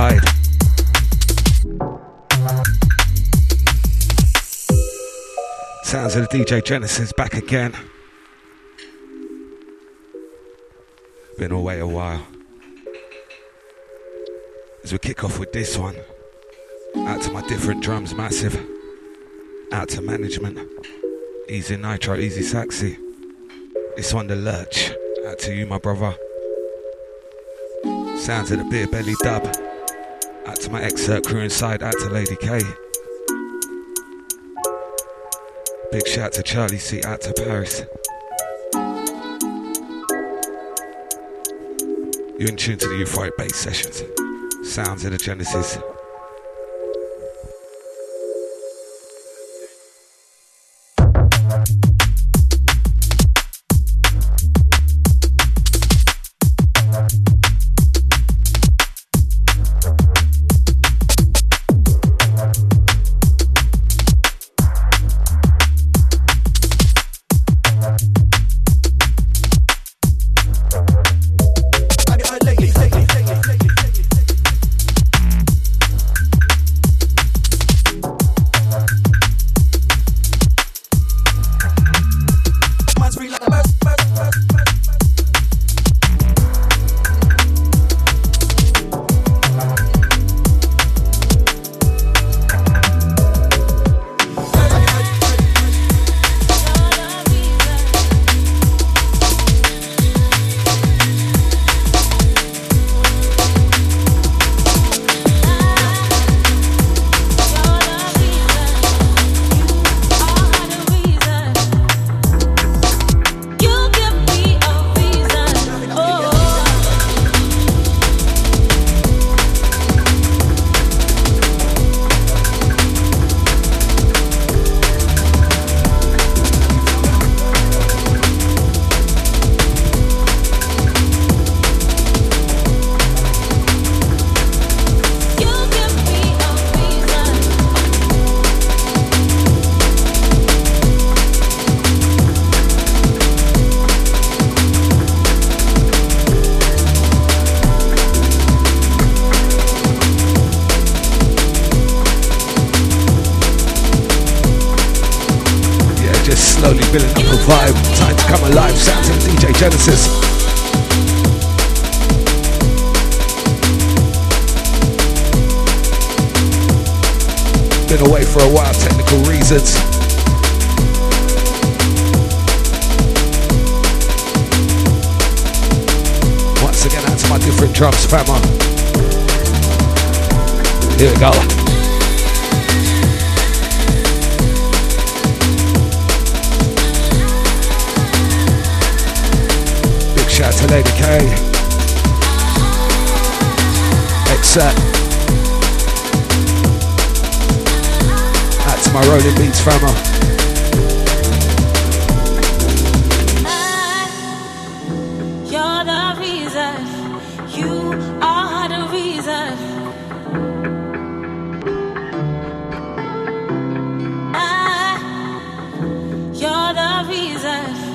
side. Sounds of the DJ Genesis back again. Been away a while. As we kick off with this one. Out to my different drums, Massive. Out to management. Easy Nitro, Easy Saxy. This one, The Lurch. Out to you, my brother. Sounds of the Beer Belly dub. Out to my excerpt crew inside. Out to Lady K. Big shout to Charlie C. Out to Paris. You're in tune to the Euphoric Bass Sessions. Sounds of the Genesis. Genesis. Been away for a while, technical reasons. Once again, out to my different drums, fama. Here we go. Shout out to Lady K. Except out to my Rolling Beats fama. You're the reason. You are the reason. You're the reason.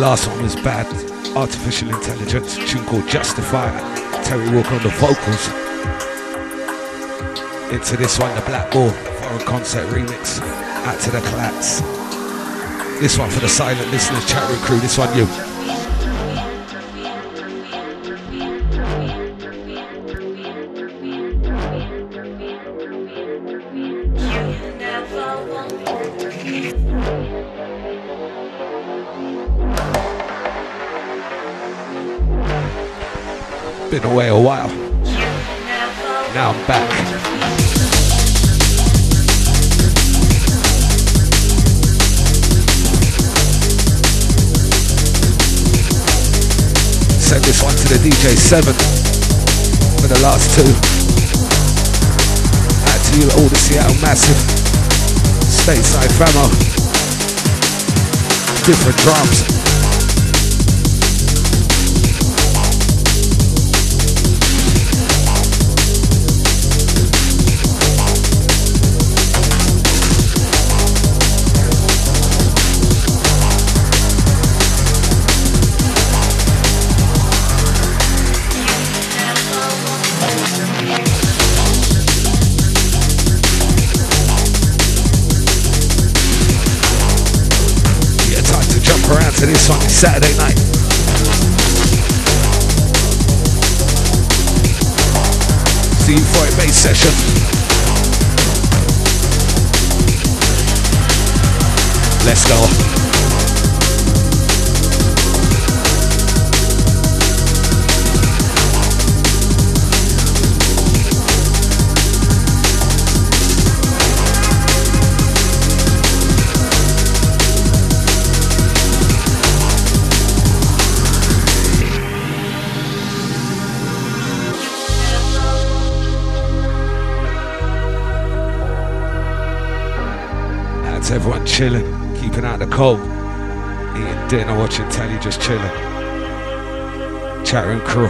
Last one was bad. Artificial Intelligence, a tune called Justifier, Terry Walker on the vocals. Into this one, the Black Ball, Foreign Concert remix, out to the clats. This one for the silent listeners, chat room crew, this one you. Been away a while. Now I'm back. Send this one to the DJ7 for the last two. Out to you, all the Seattle Massive, Stateside Famo, different drums. To this one, Saturday night. See you for a bass session. Let's go. Everyone chilling, keeping out the cold, eating dinner, watching telly, just chilling. Chat room crew.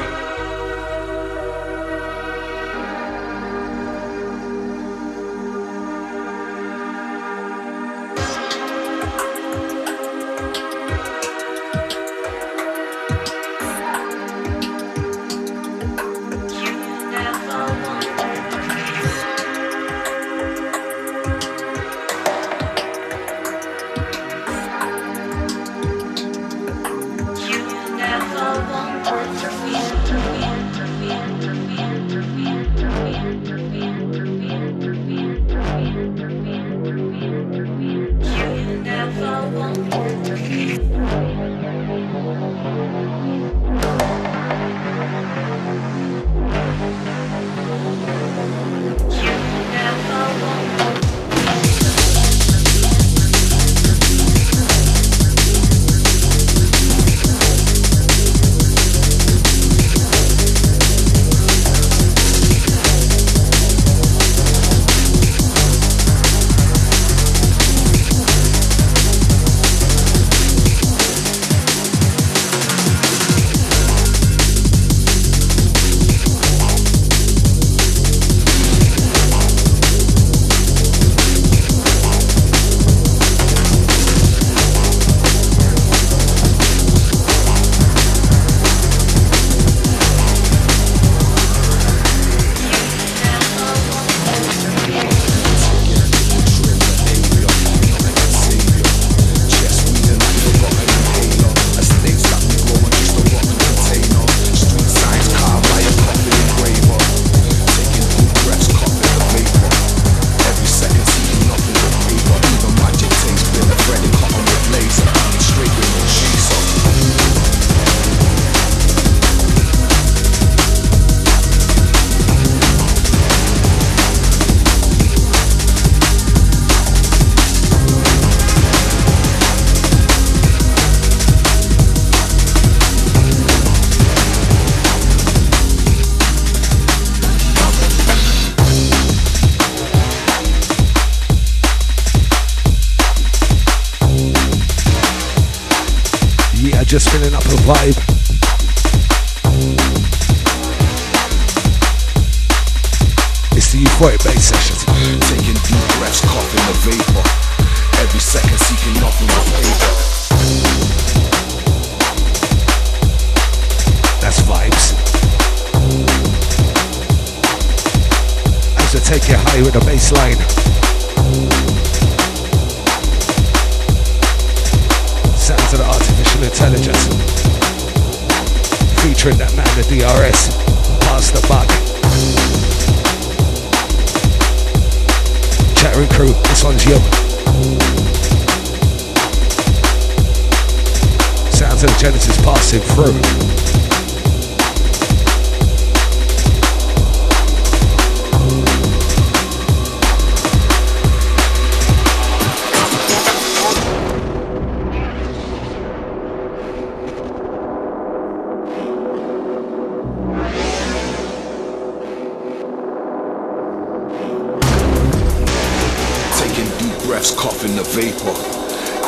Just filling up the vibe. It's the Euphoric Bass Sessions. Taking deep breaths, coughing the vapor. Every second seeking nothing but paper. baseline. Sounds of the artificial intelligence. Featuring that man, the DRS. Pass the buck. Chattering crew, this one's you. Sounds of the Genesis passing through. Coughing the vapor,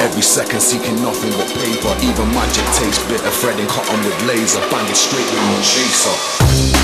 every second seeking nothing but paper. Even magic tastes bitter, threading cotton with laser, banging straight with no chaser.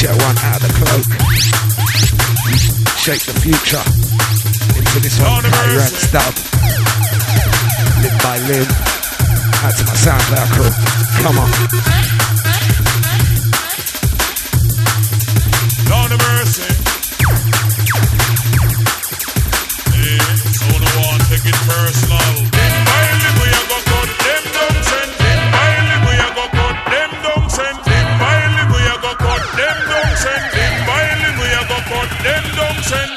Get one out of the cloak. Shake the future into this one. Carry around stub. Limb by limb. Out to my SoundCloud crew. Come on. Lord of mercy. Yeah, it's all the one taking personal. Limb by limb, we are going to cut them down, send. Limb by limb, we are going to cut them down, send. Limb by limb, we are going to cut them down, send. Limb by limb, we are going to cut them down, send.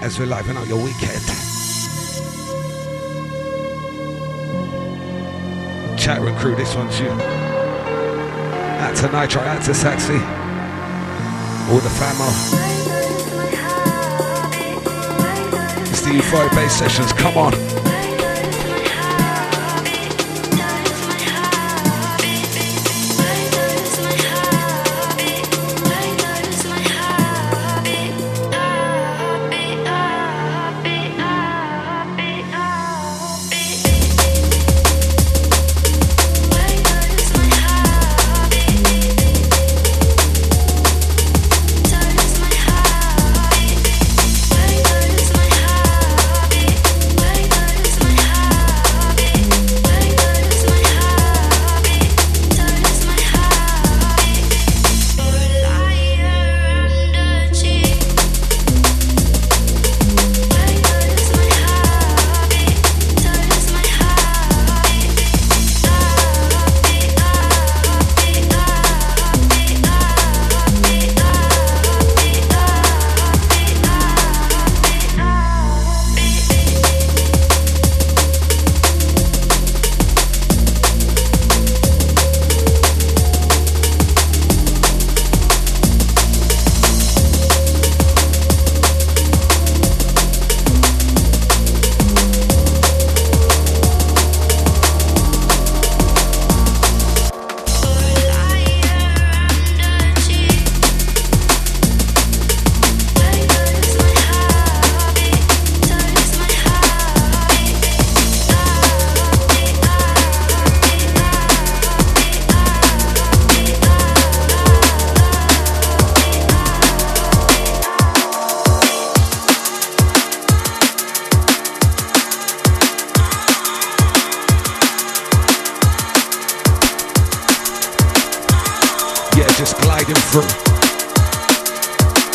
As we're livening out your weekend, chat room crew, this one's you. Out to Nitro, out to Saxy, all the famo. It's the Euphoric Bass Sessions. Come on.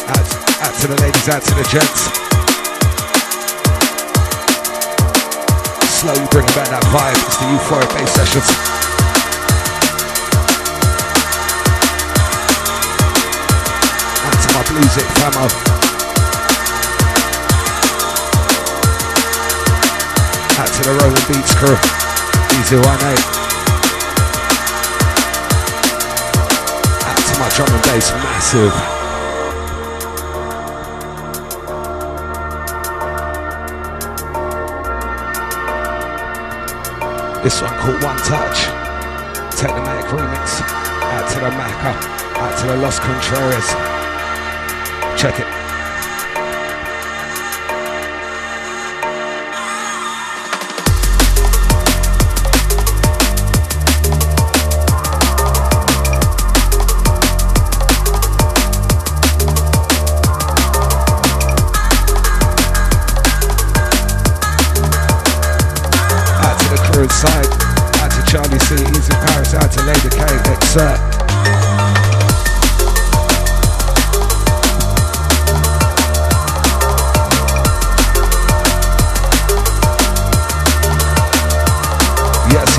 Out to the ladies, out to the gents. Slowly bringing back that vibe. It's the Euphoric Bass Sessions. Blues it, famo. Out to the Rolling Beats crew, D218. Out to my drum and bass, massive. This one called One Touch, Technomatic remix. Out to the Macca, out to the Los Contreras. Check it. Out to the crew inside, out to Charlie C, he's in Paris, out to Lady K, excerpt.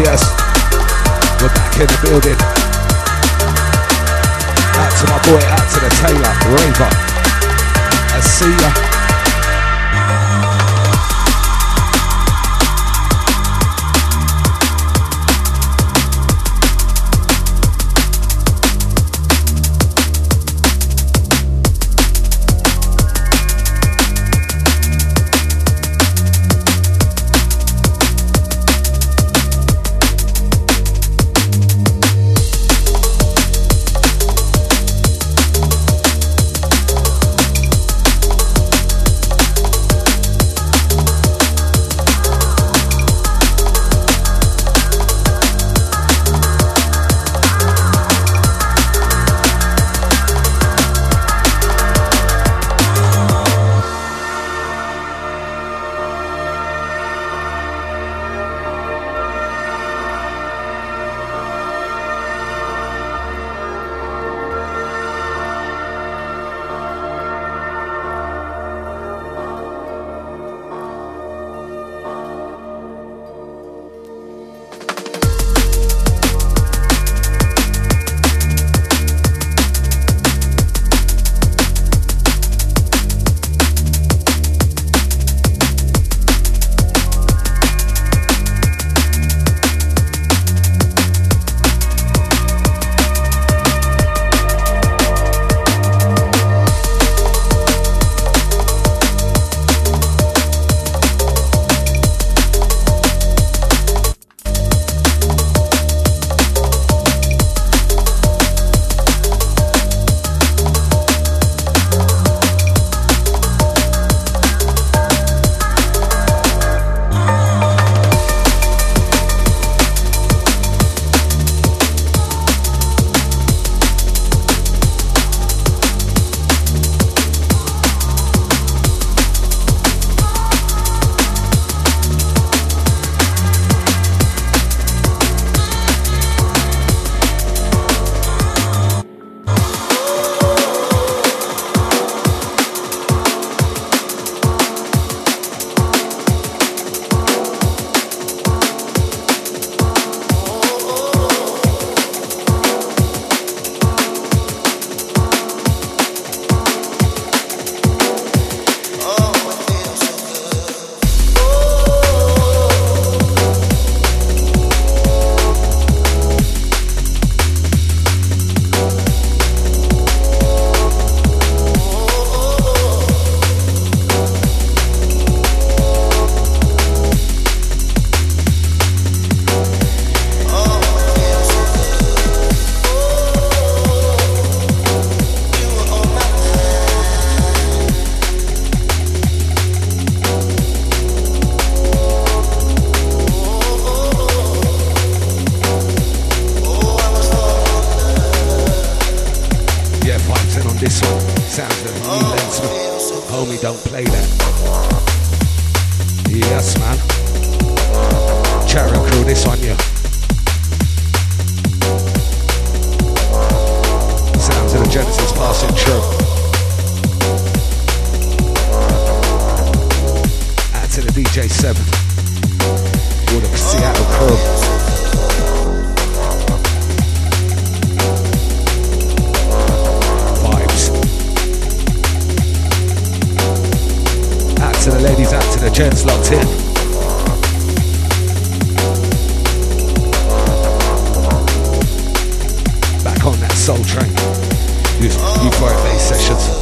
Yes, we're back in the building. Out to my boy, out to the Taylor Rave. I see ya. Genesis passing true. 7 or the Seattle Curve. To the ladies, out to the gents locked in. Back on that soul train with Euphoric Bass Sessions.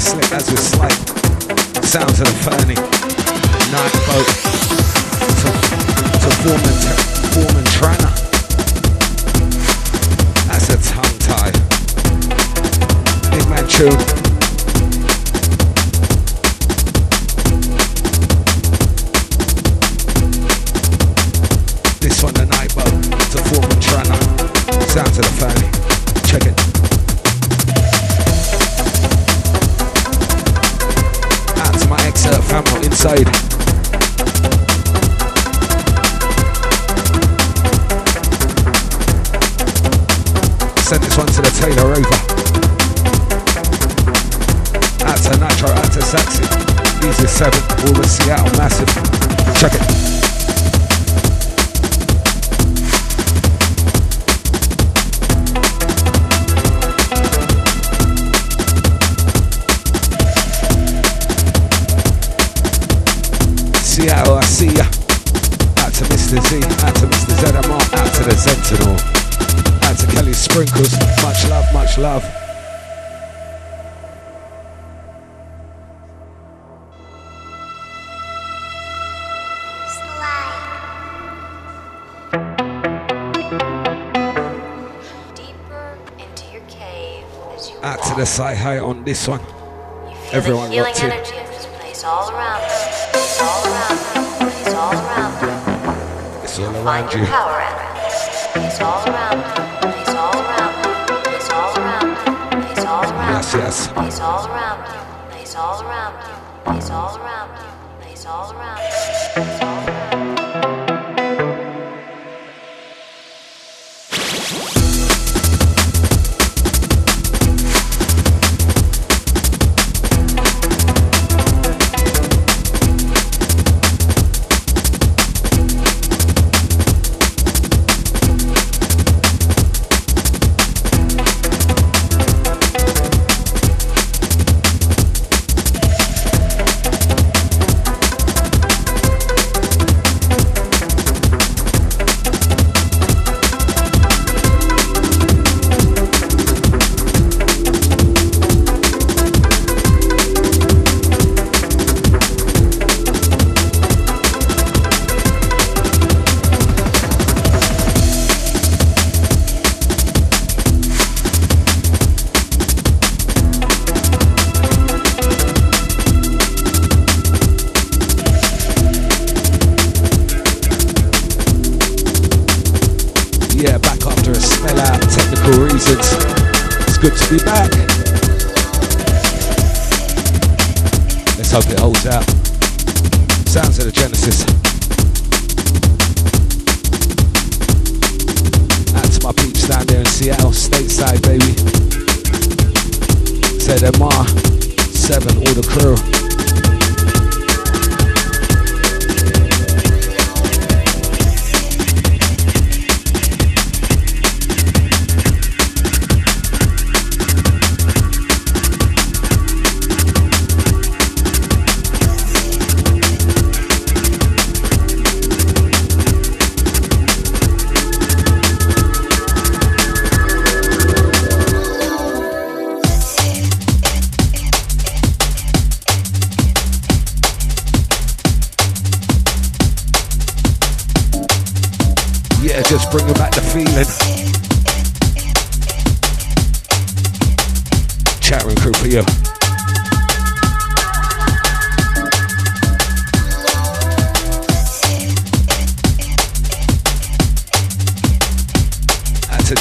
with Slick, as with Slate. Sounds of the Fernie. Night boat to form and Trana. That's a tongue tie. Big man tune. This one, the night boat to form and Trana. Sounds of the Fernie. Check it. Out to my ex-Earth family inside. Send this one to the Taylor Rave. Out to Nitro, out to Saxon. These are 7, all the Seattle massive. Check it. Seattle, I see ya. Out to Mr. Z, out to Mr. ZMR, out to the Sentinel. Out to Kelly Sprinkles, much love, much love. Slide deeper into your cave as you out walk. To the Sci Hi on this one. You feel everyone the locked energy in. Of this place all around us. It's all around you, it's all around you. It's all around you. It's all around you, it's all around you. It's all around you, it's all around you. Yes, yes. It's all around you, it's all around you. It's all around you, it's all around you. It's all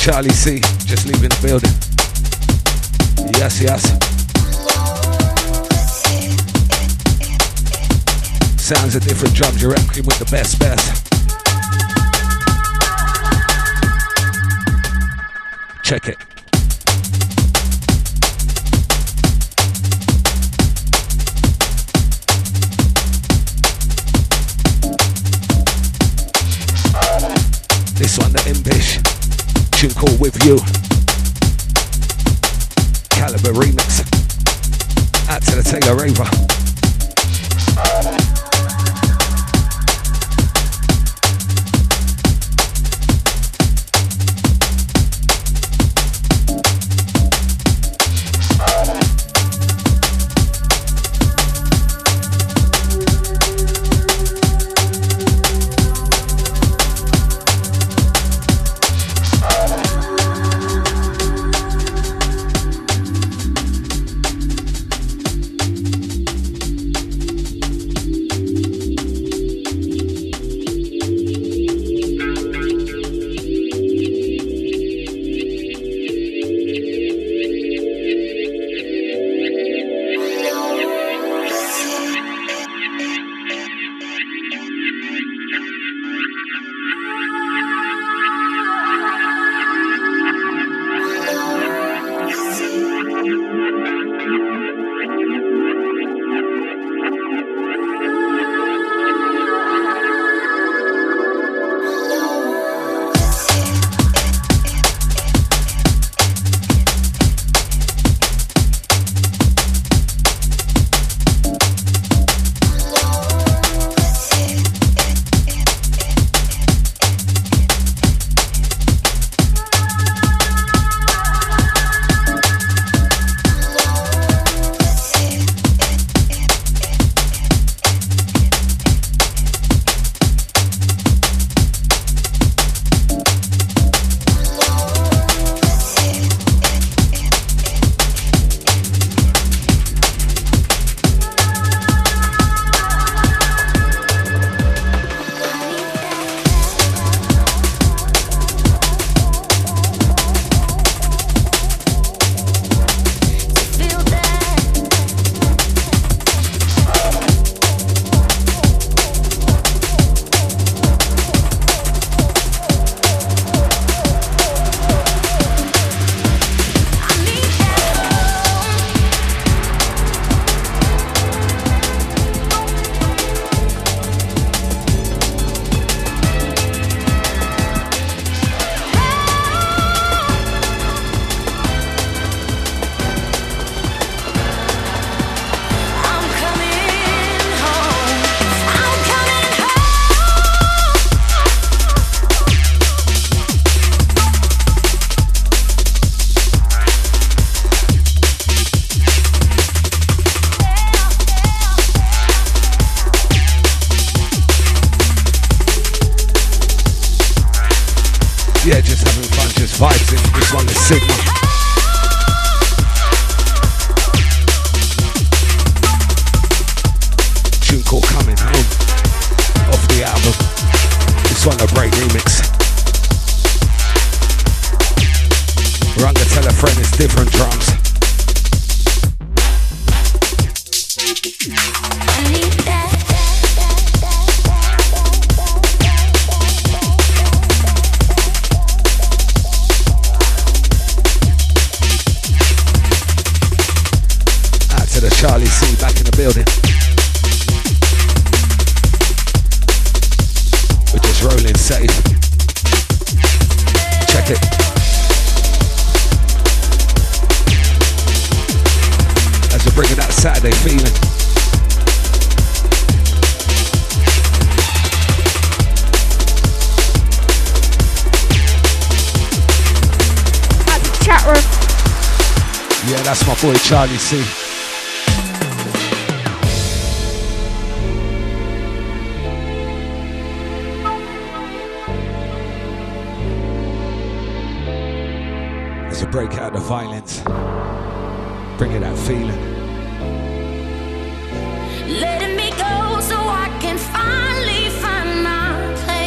Charlie C, just leaving the building. Yes, yes. Sounds of different drums, you're reckoning with the best. Check it. This one, the impish. Call with you, Caliber remix. Out to the Taylor Raver. Yeah, just having fun, just vibes in this one, is Sigma. Coming home off the album. This one a break remix. Runga tell a friend it's different drums. Out to the Charlie C back in the building. Rolling safe. Check it. As we're bringing that Saturday feeling. At the chat room. Yeah, that's my boy Charlie C. Break out the violence, bring it that feeling. Letting me go so I can finally find my place.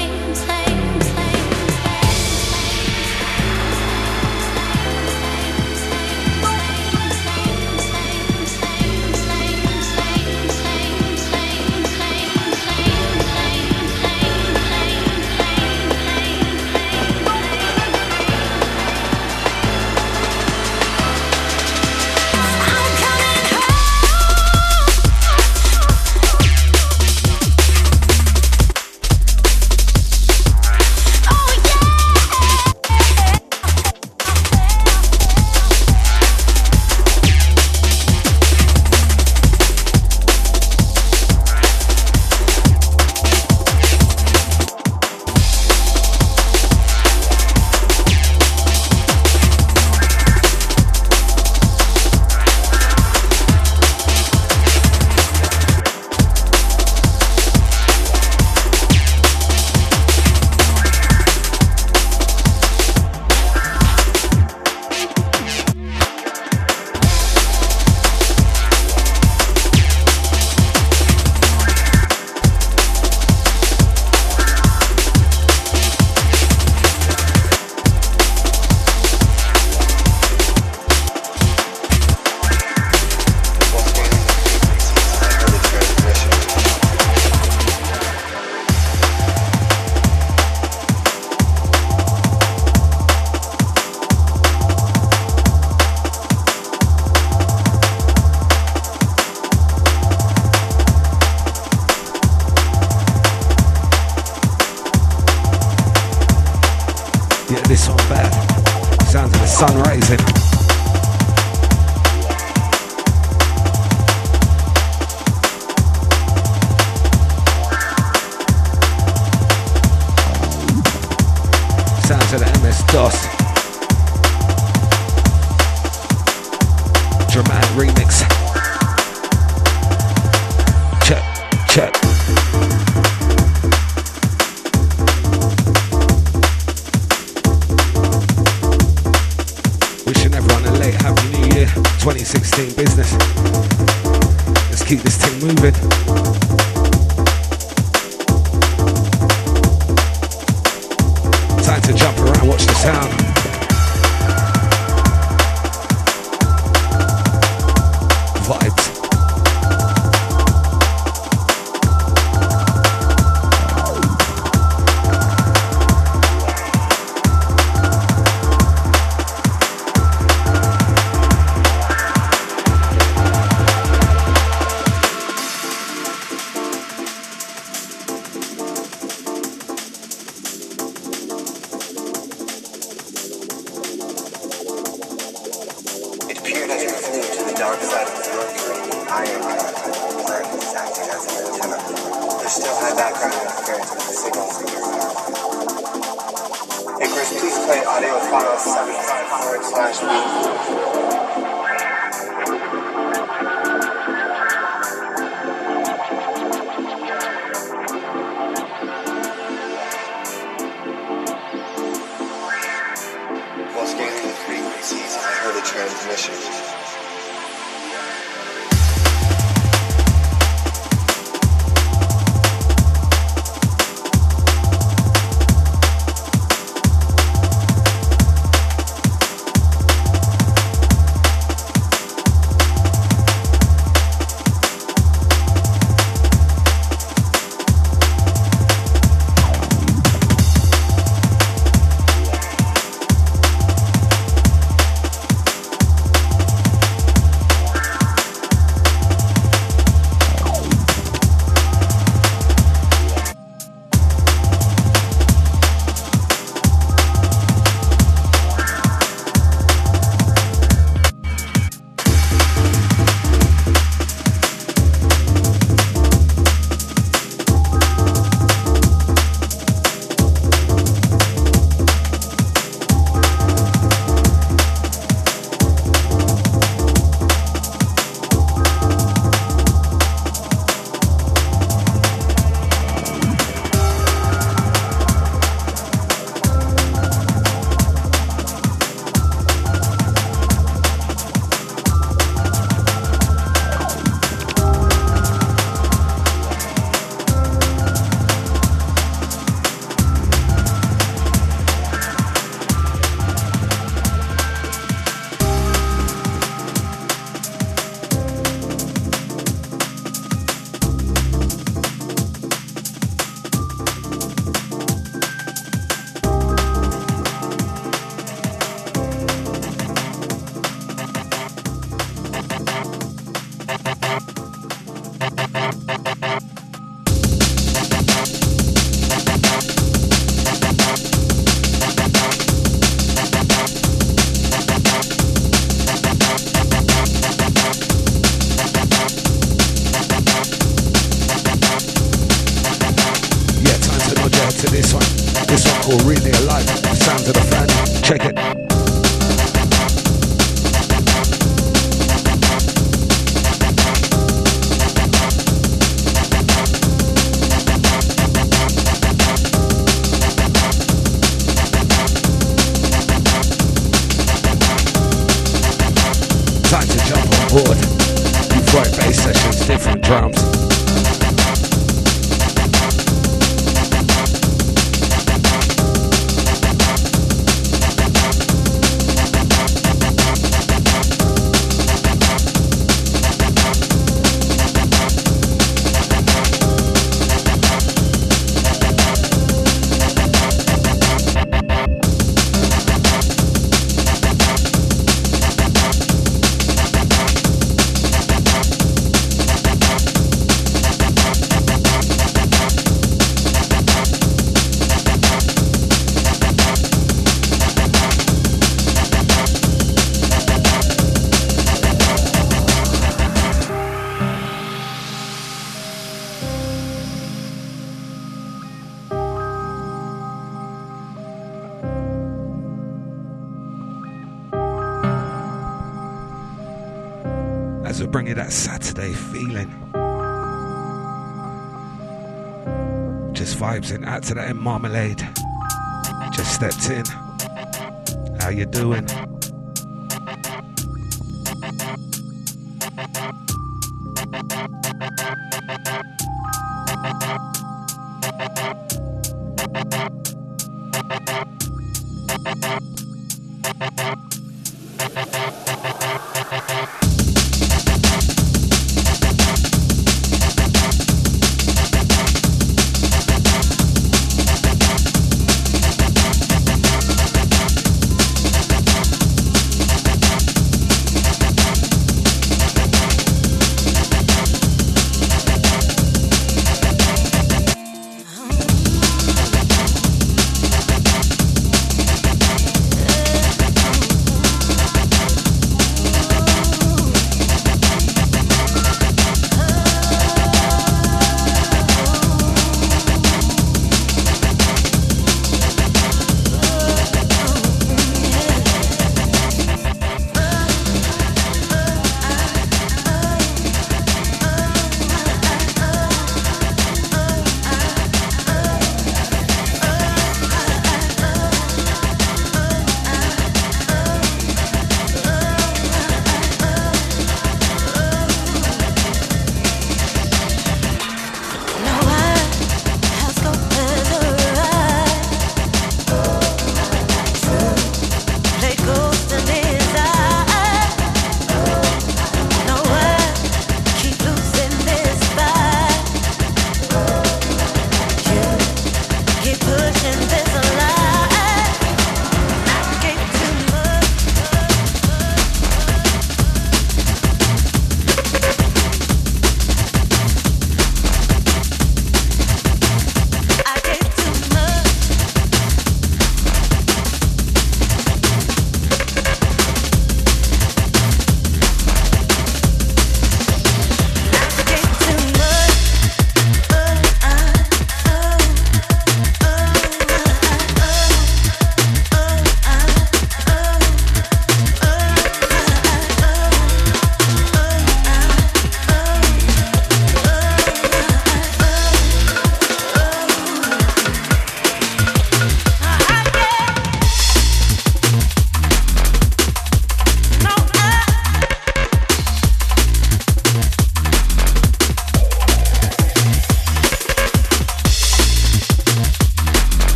the transmission. Euphoric Bass Sessions, different drums. Out to that in Marmalade. Just stepped in. How you doing?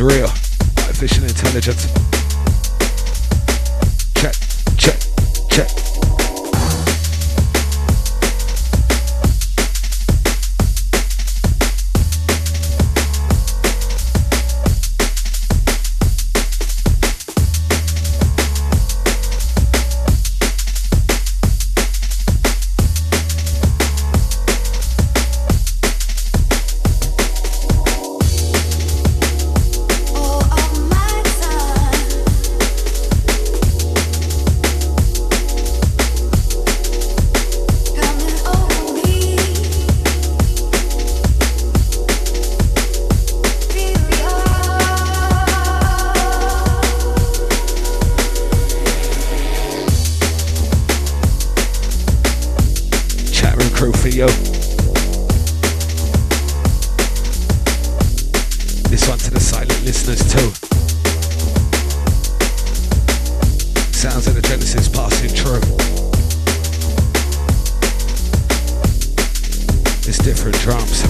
Real artificial intelligence. Check, check, check. sounds of the Genesis passing through. It's different drums.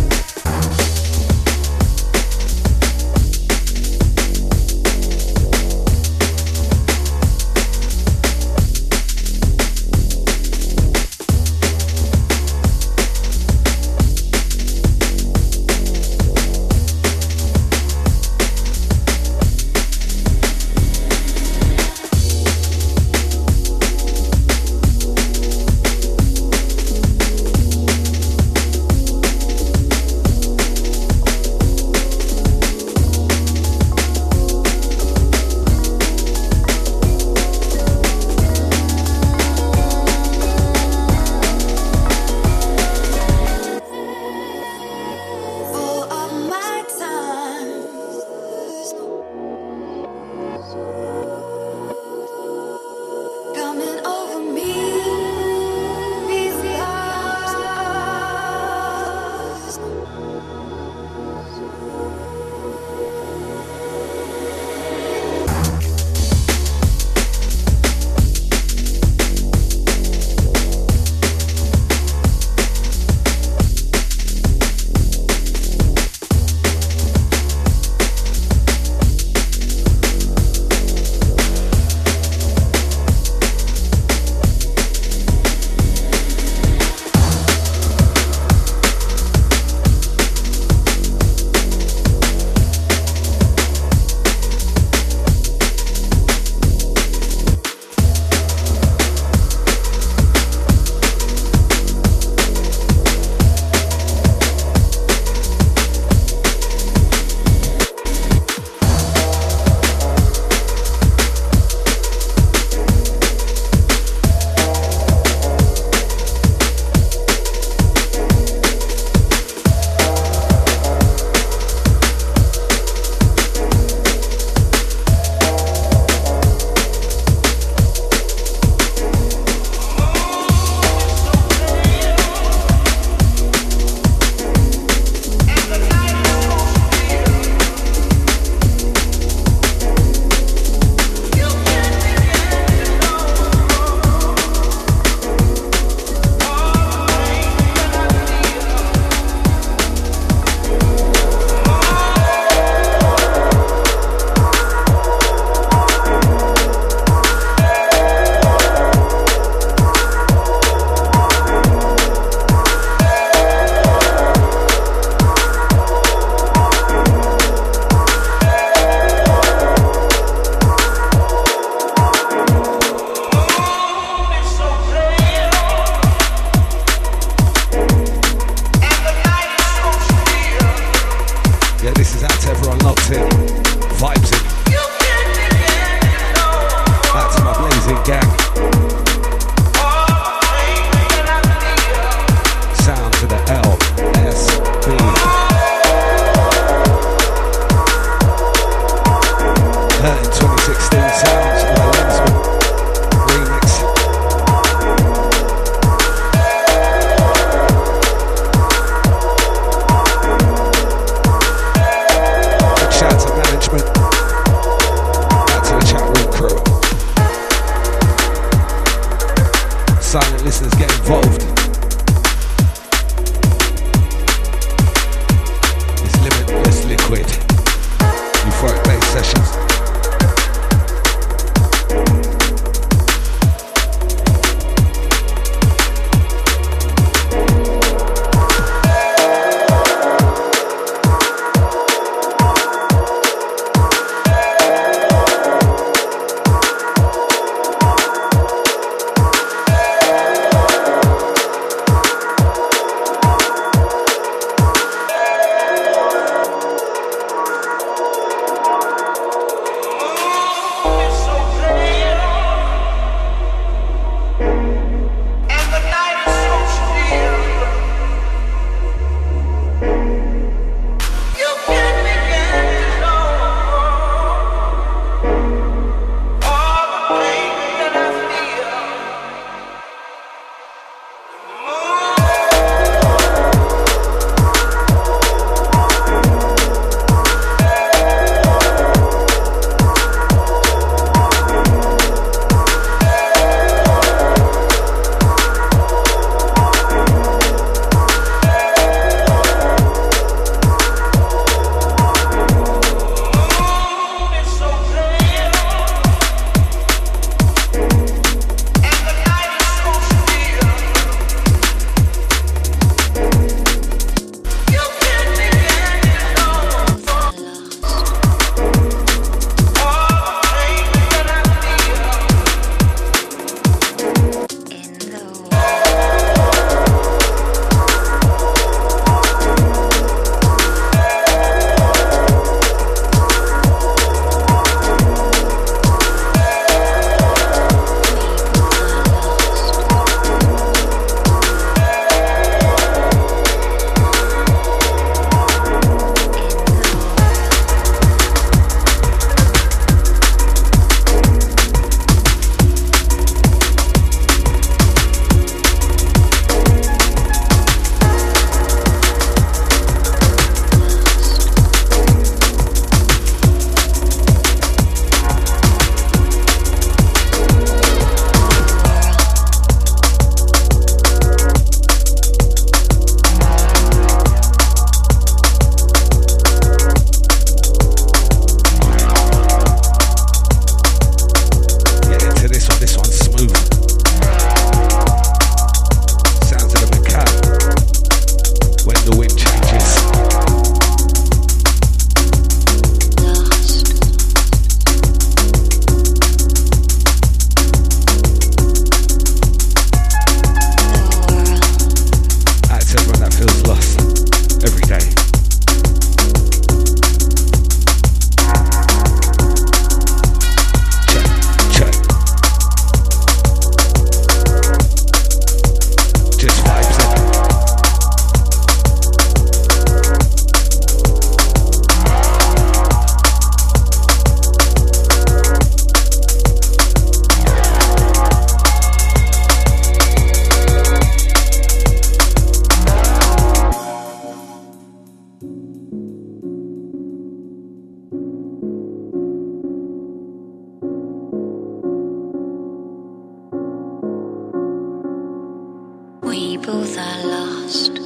both are lost.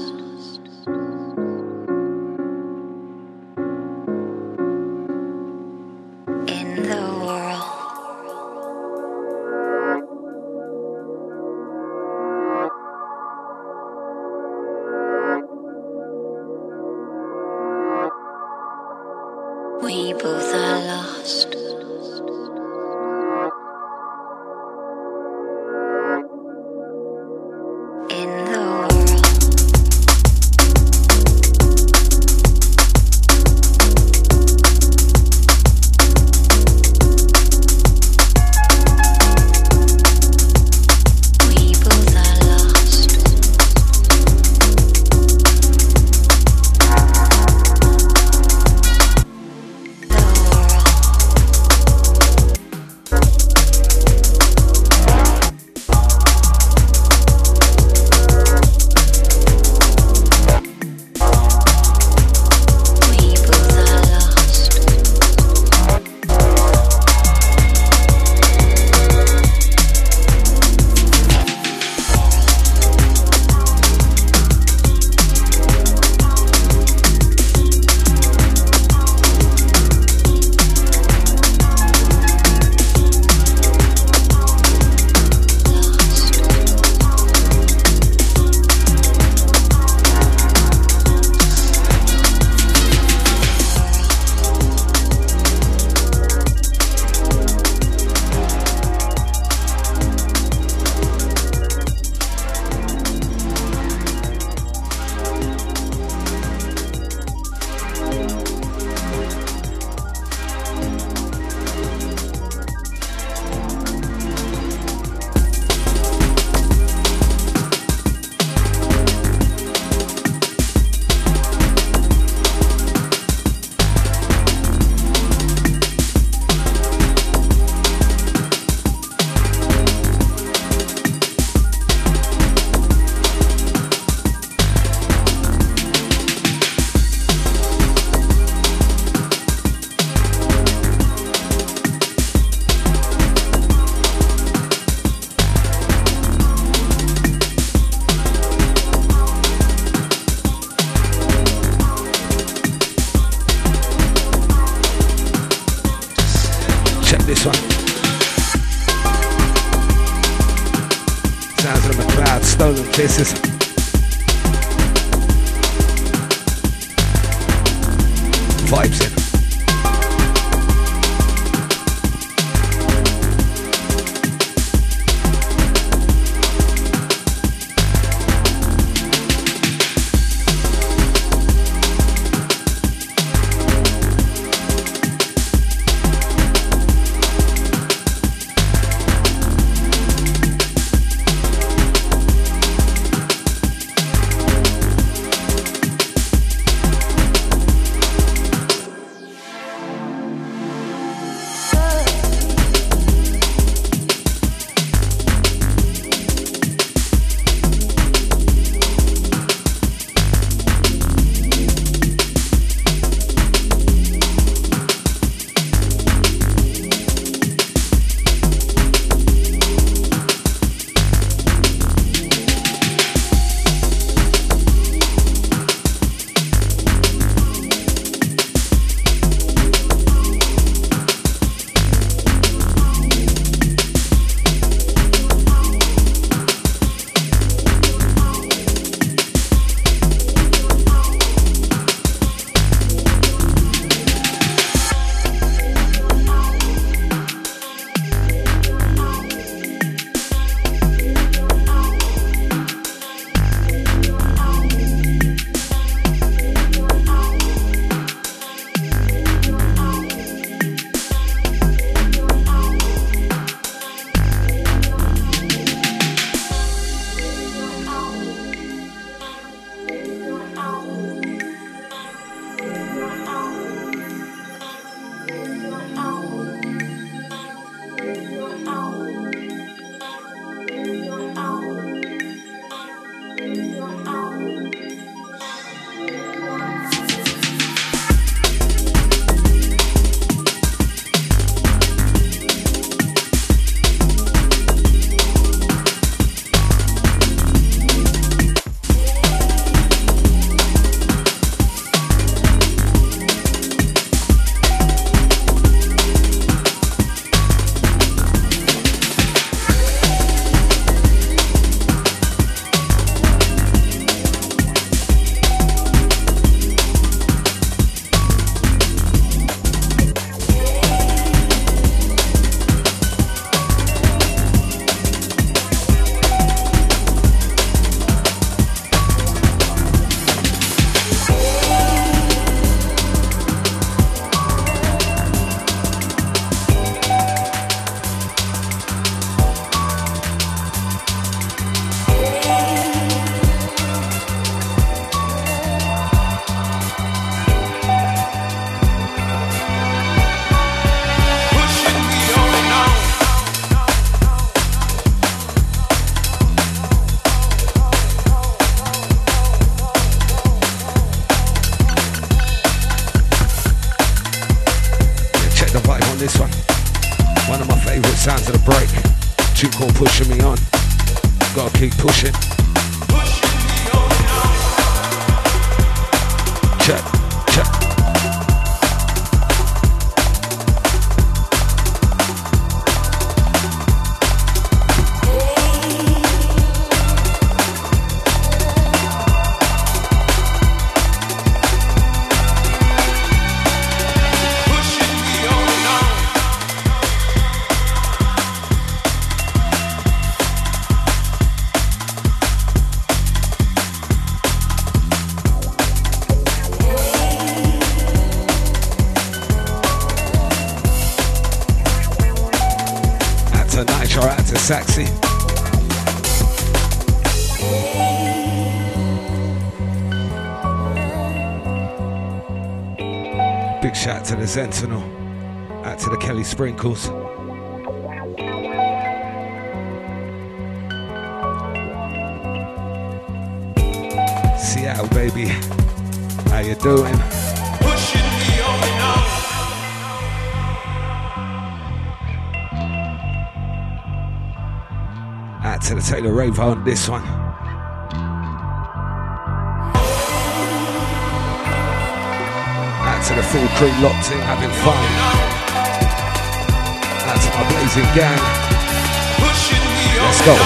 This is tune called Pushing Me On. Gotta keep pushing. Check, check. Sexy. Big shout to the Sentinel, out to the Kelly Sprinkles. Seattle, baby, how you doing? To the Taylor Rave on this one. Out to the full crew locked in, having fun. Out to my blazing gang. Let's go.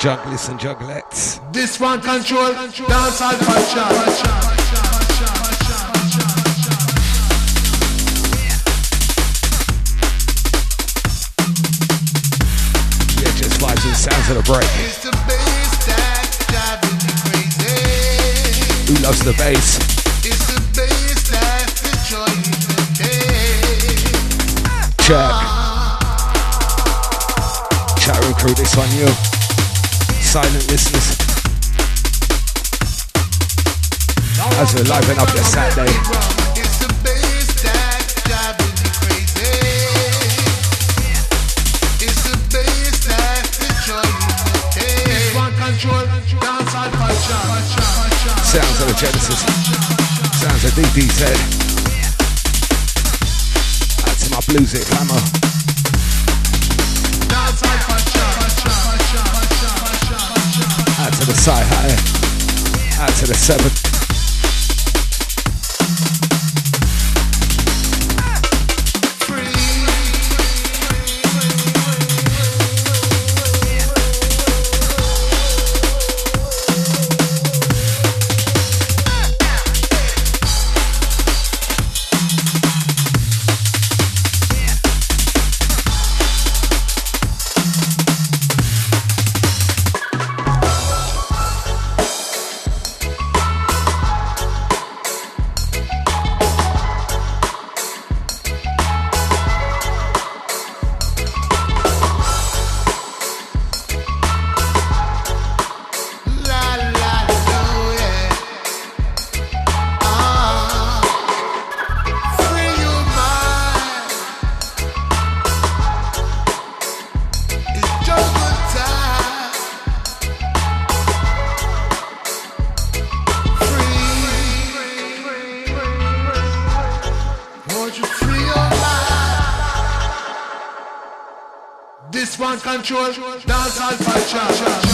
Jugglers and jugglettes. This one control, dance and punch. Yeah, just vibes and sounds of the break. It's the bass that drives me crazy. Who loves the bass? It's the bass that's the joy of the day. Check. Chat room crew, this one you. Silent listeners, as we liven up your Saturday. It's the bass that's driving me crazy. It's the bass that's the joy of the day. This one control, dance and punch. Sounds of the Genesis. Sounds of DDZ. Out to my bluesy glamour. Dance and out to the side high, out to the 7. one control, dance all fight.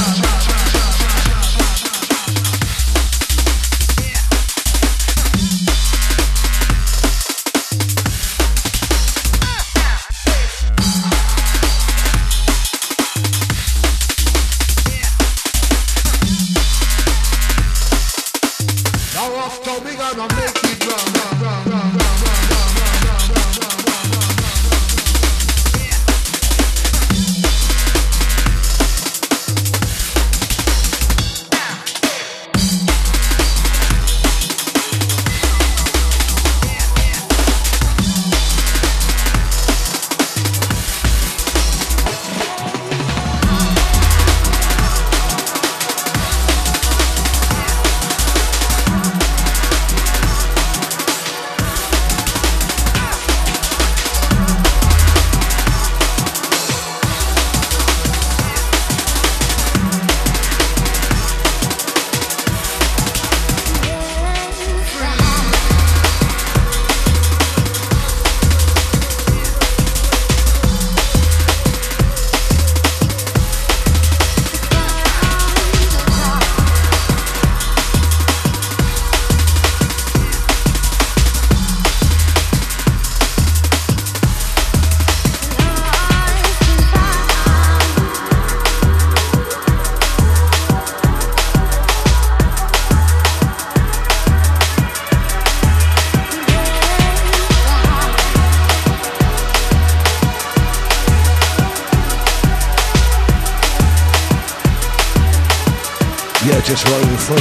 Just rolling through.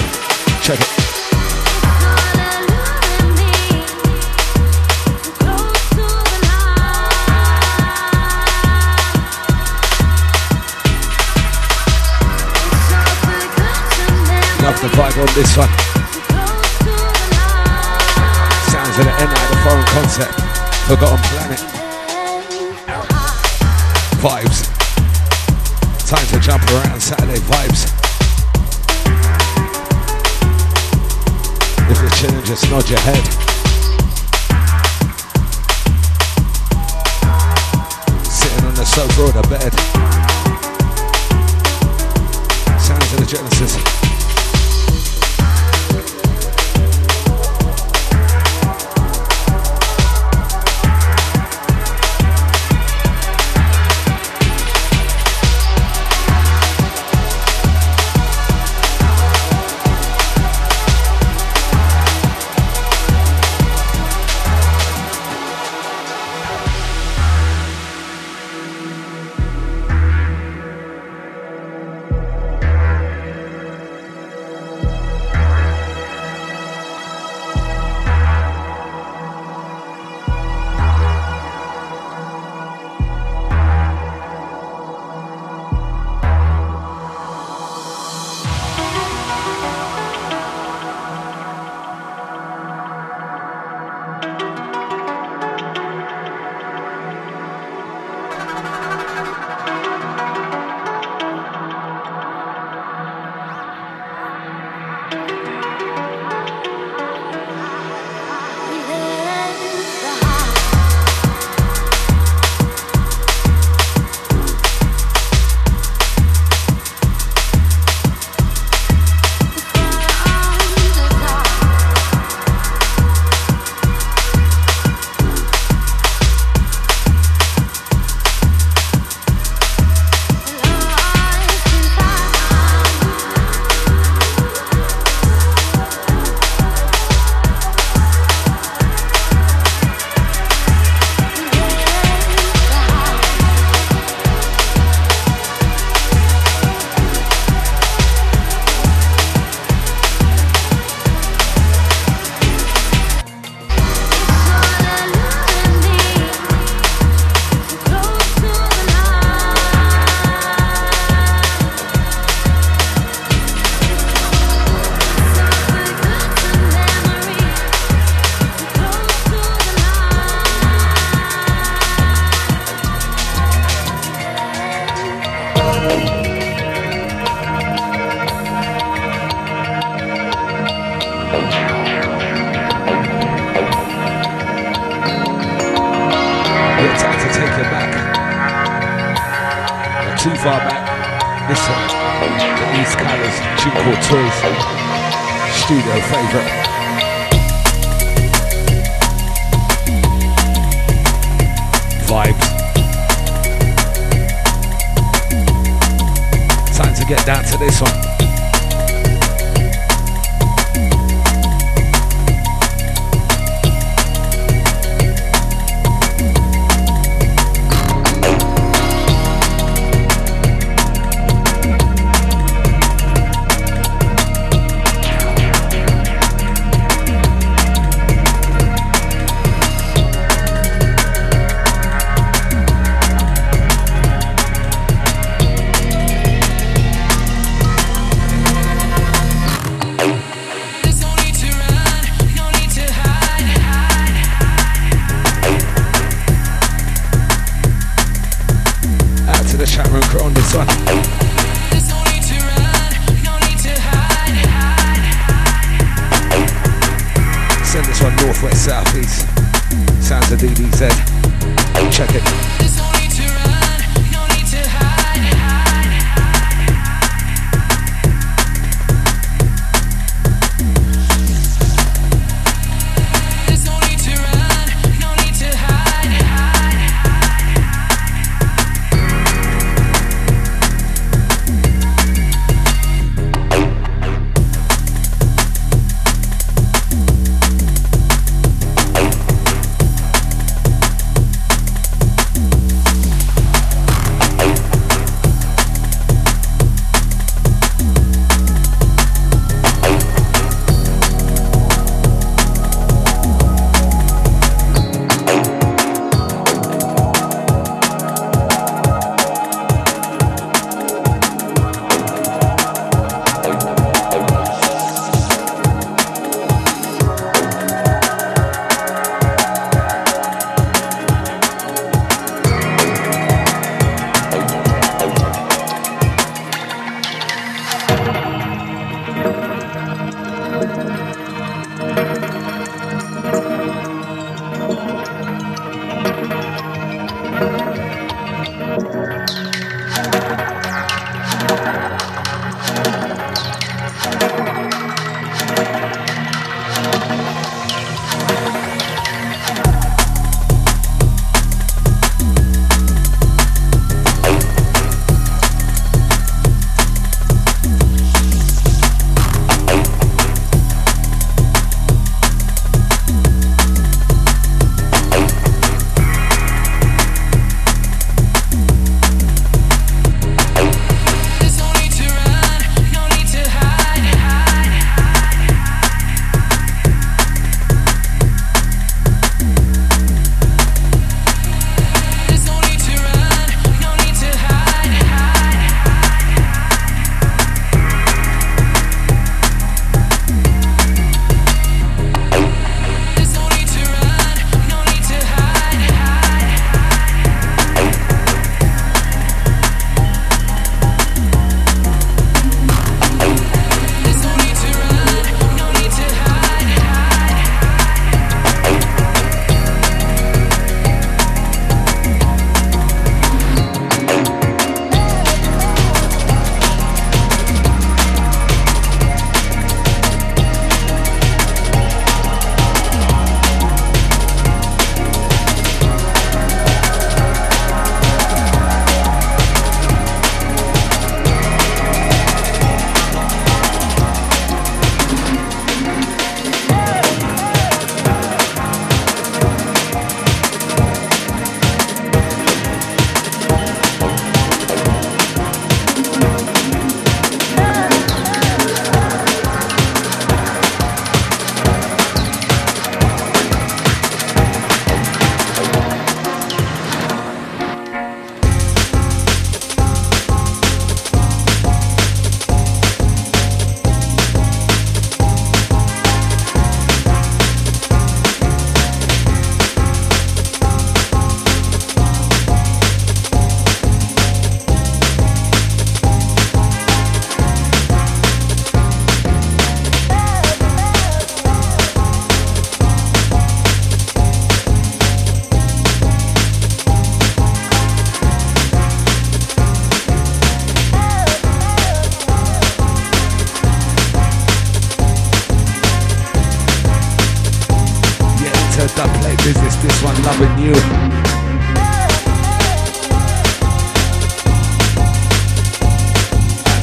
Check it. Love the vibe on this one. Sounds of the end like the foreign concept. Forgotten Planet. Vibes. Time to jump around Saturday vibes. If you're chilling, just nod your head. Sitting on the sofa or the bed. Sounds of the Genesis. This one, the East Colors, June Cortez, studio favorite. Vibes. Time to get down to this one.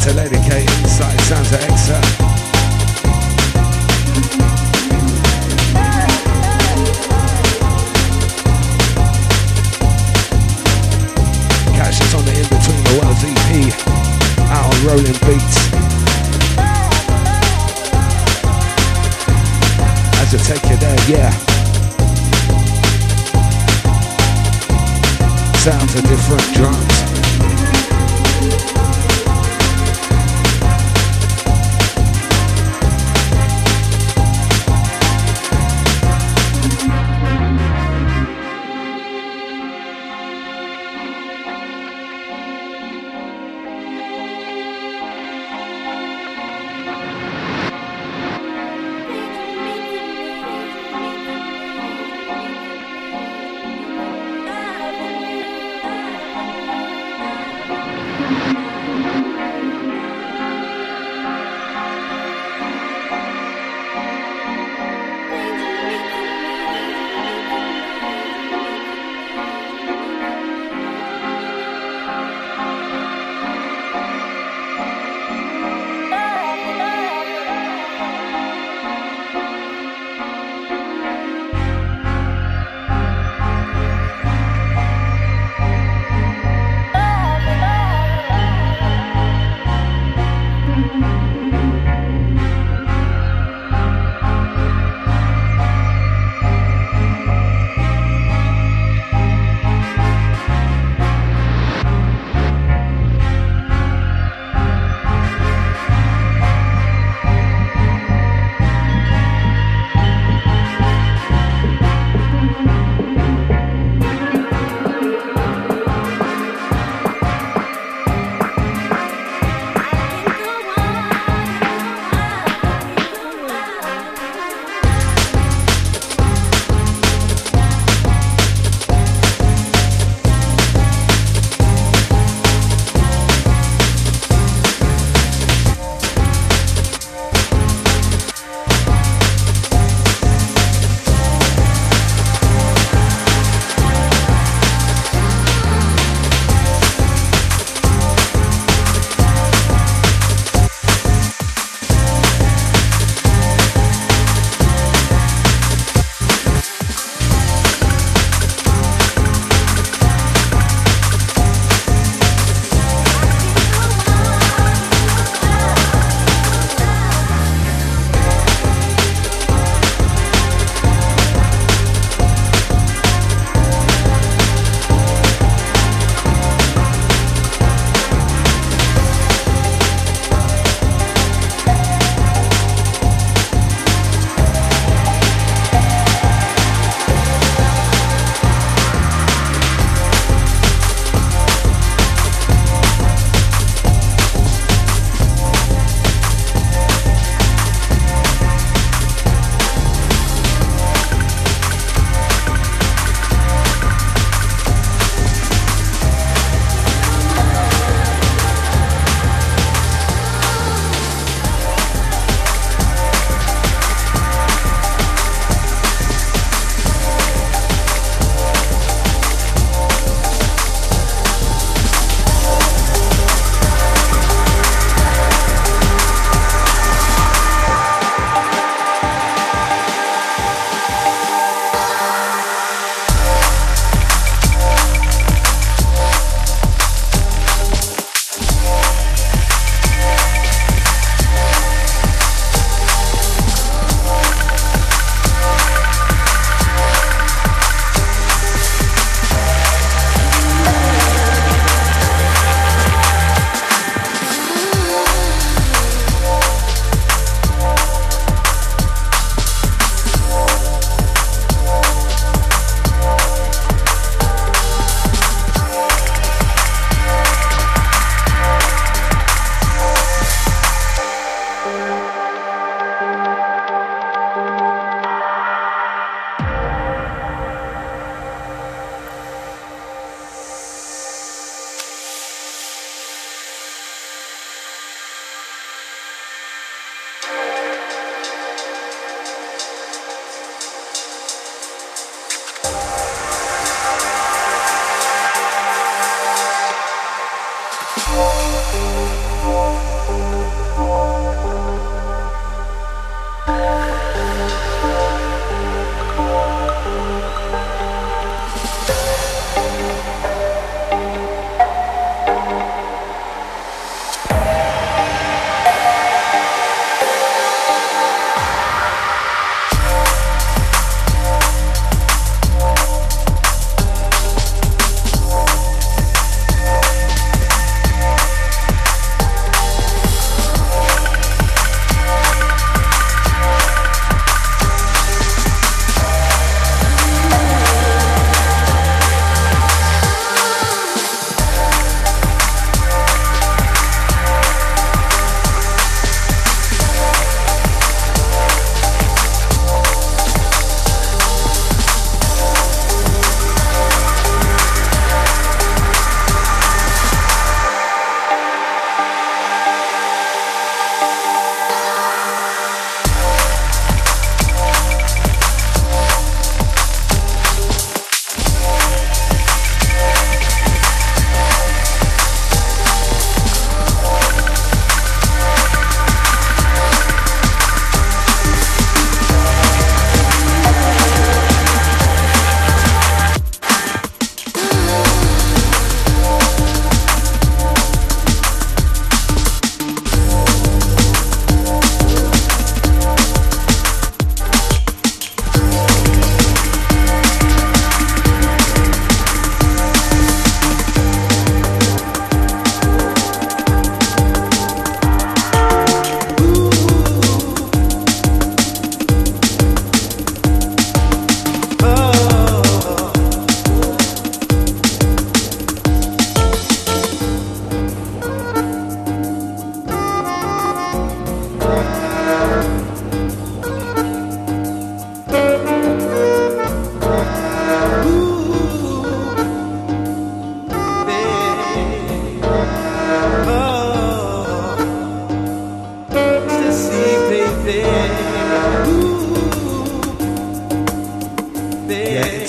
to Lady K, started sounds at Exa. Rolling beats as I take you there, yeah. Sounds of different drums.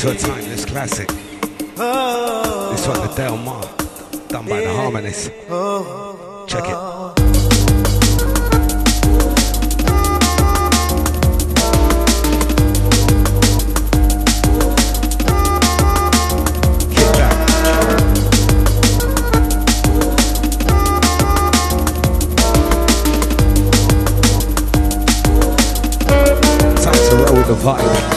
to a timeless classic. This one, the Del Mar, done by the Harmonists. Check it. The vibe.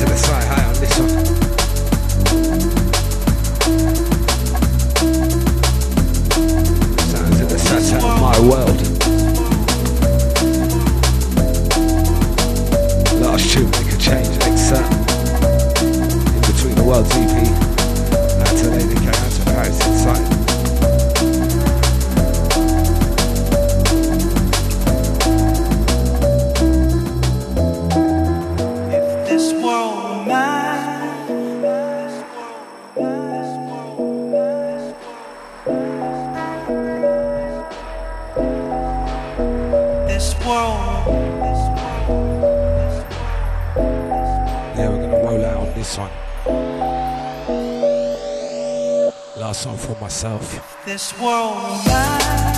to the side high on this one. That's out of my world. Last tune, make a change, except in between the world's EP. Out to Lady K, out to the house inside. If this world were this one. Last song for myself. If this world.